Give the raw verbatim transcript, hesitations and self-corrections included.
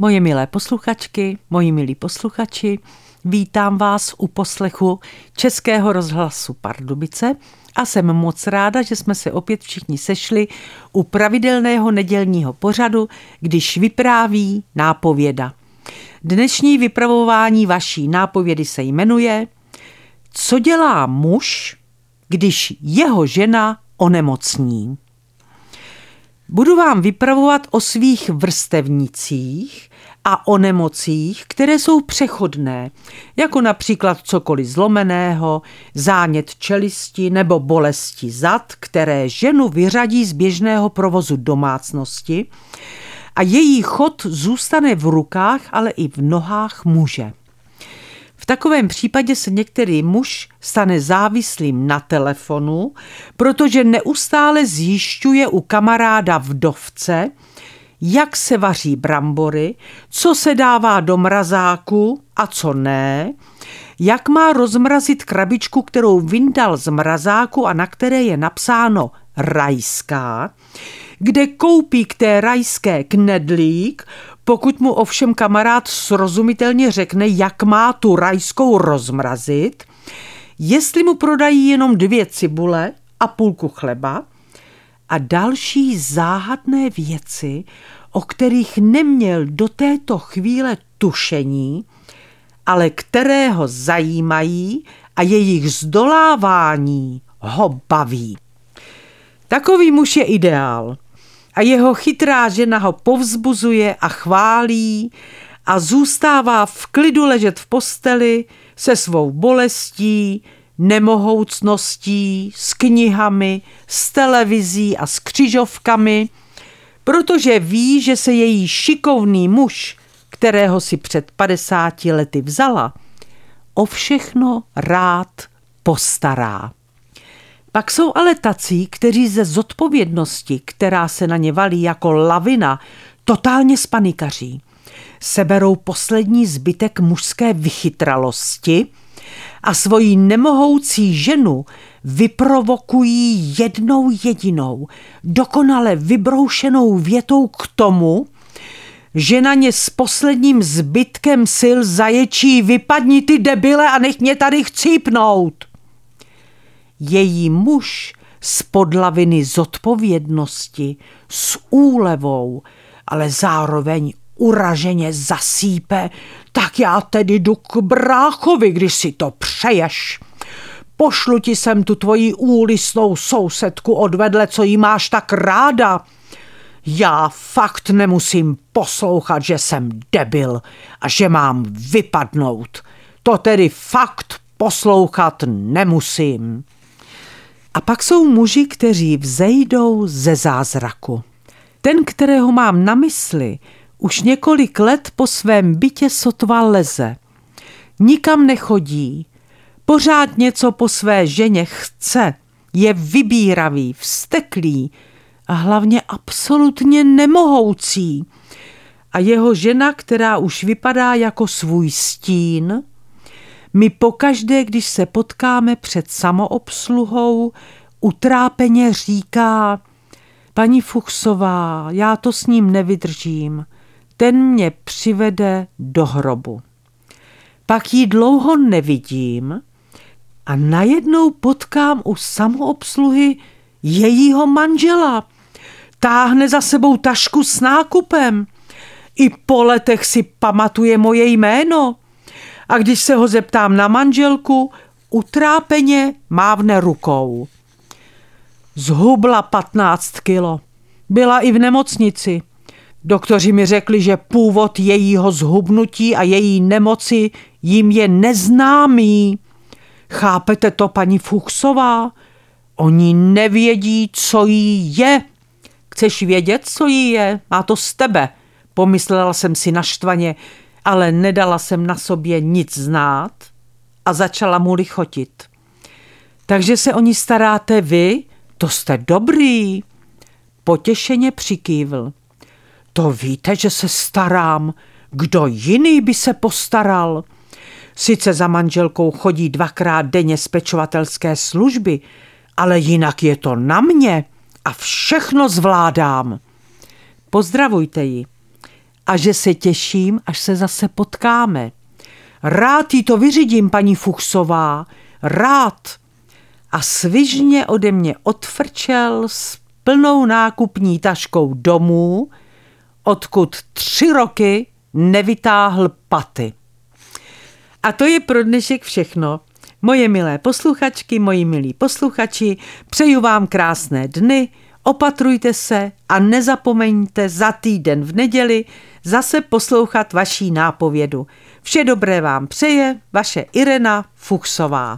Moje milé posluchačky, moji milí posluchači, vítám vás u poslechu Českého rozhlasu Pardubice a jsem moc ráda, že jsme se opět všichni sešli u pravidelného nedělního pořadu Když vypráví nápověda. Dnešní vypravování vaší nápovědy se jmenuje Co dělá muž, když jeho žena onemocní? Budu vám vypravovat o svých vrstevnicích a o nemocích, které jsou přechodné, jako například cokoliv zlomeného, zánět čelisti nebo bolesti zad, které ženu vyřadí z běžného provozu domácnosti a její chod zůstane v rukách, ale i v nohách muže. V takovém případě se některý muž stane závislým na telefonu, protože neustále zjišťuje u kamaráda vdovce, jak se vaří brambory, co se dává do mrazáku a co ne, jak má rozmrazit krabičku, kterou vyndal z mrazáku a na které je napsáno rajská, kde koupí k té rajské knedlík, pokud mu ovšem kamarád srozumitelně řekne, jak má tu rajskou rozmrazit, jestli mu prodají jenom dvě cibule a půlku chleba a další záhadné věci, o kterých neměl do této chvíle tušení, ale které ho zajímají a jejich zdolávání ho baví. Takový muž je ideál. A jeho chytrá žena ho povzbuzuje a chválí a zůstává v klidu ležet v posteli se svou bolestí, nemohoucností, s knihami, s televizí a s křižovkami, protože ví, že se její šikovný muž, kterého si před padesáti lety vzala, o všechno rád postará. Pak jsou ale tací, kteří ze zodpovědnosti, která se na ně valí jako lavina, totálně spanikaří. Seberou poslední zbytek mužské vychytralosti a svoji nemohoucí ženu vyprovokují jednou jedinou, dokonale vybroušenou větou k tomu, že na ně s posledním zbytkem sil zaječí vypadni ty debile a nech mě tady chcípnout. Její muž z podlaviny zodpovědnosti s úlevou, ale zároveň uraženě zasípe, tak já tedy jdu k bráchovi, když si to přeješ. Pošlu ti sem tu tvoji úlisnou sousedku od vedle, co jí máš tak ráda. Já fakt nemusím poslouchat, že jsem debil a že mám vypadnout. To tedy fakt poslouchat nemusím. A pak jsou muži, kteří vzejdou ze zázraku. Ten, kterého mám na mysli, už několik let po svém bytě sotva leze. Nikam nechodí, pořád něco po své ženě chce, je vybíravý, vzteklý a hlavně absolutně nemohoucí. A jeho žena, která už vypadá jako svůj stín, my pokaždé, když se potkáme před samoobsluhou, utrápeně říká: paní Fuchsová, já to s ním nevydržím, ten mě přivede do hrobu. Pak ji dlouho nevidím a najednou potkám u samoobsluhy jejího manžela. Táhne za sebou tašku s nákupem. I po letech si pamatuje moje jméno. A když se ho zeptám na manželku, utrápeně mávne rukou. Zhubla patnáct kilo. Byla i v nemocnici. Doktoři mi řekli, že původ jejího zhubnutí a její nemoci jim je neznámý. Chápete to, paní Fuchsová? Oni nevědí, co jí je. Chceš vědět, co jí je? Má to z tebe. Pomyslela jsem si naštvaně, ale nedala jsem na sobě nic znát a začala mu lichotit. Takže se o ní staráte vy? To jste dobrý. Potěšeně přikývl. To víte, že se starám. Kdo jiný by se postaral? Sice za manželkou chodí dvakrát denně z pečovatelské služby, ale jinak je to na mě a všechno zvládám. Pozdravujte ji. a že se těším, až se zase potkáme. Rád jí to vyřídím, paní Fuchsová, rád. A svižně ode mě odfrčel s plnou nákupní taškou domů, odkud tři roky nevytáhl paty. A to je pro dnešek všechno. Moje milé posluchačky, moji milí posluchači, přeju vám krásné dny, opatrujte se a nezapomeňte za týden v neděli zase poslouchat vaší nápovědu. Vše dobré vám přeje vaše Irena Fuchsová.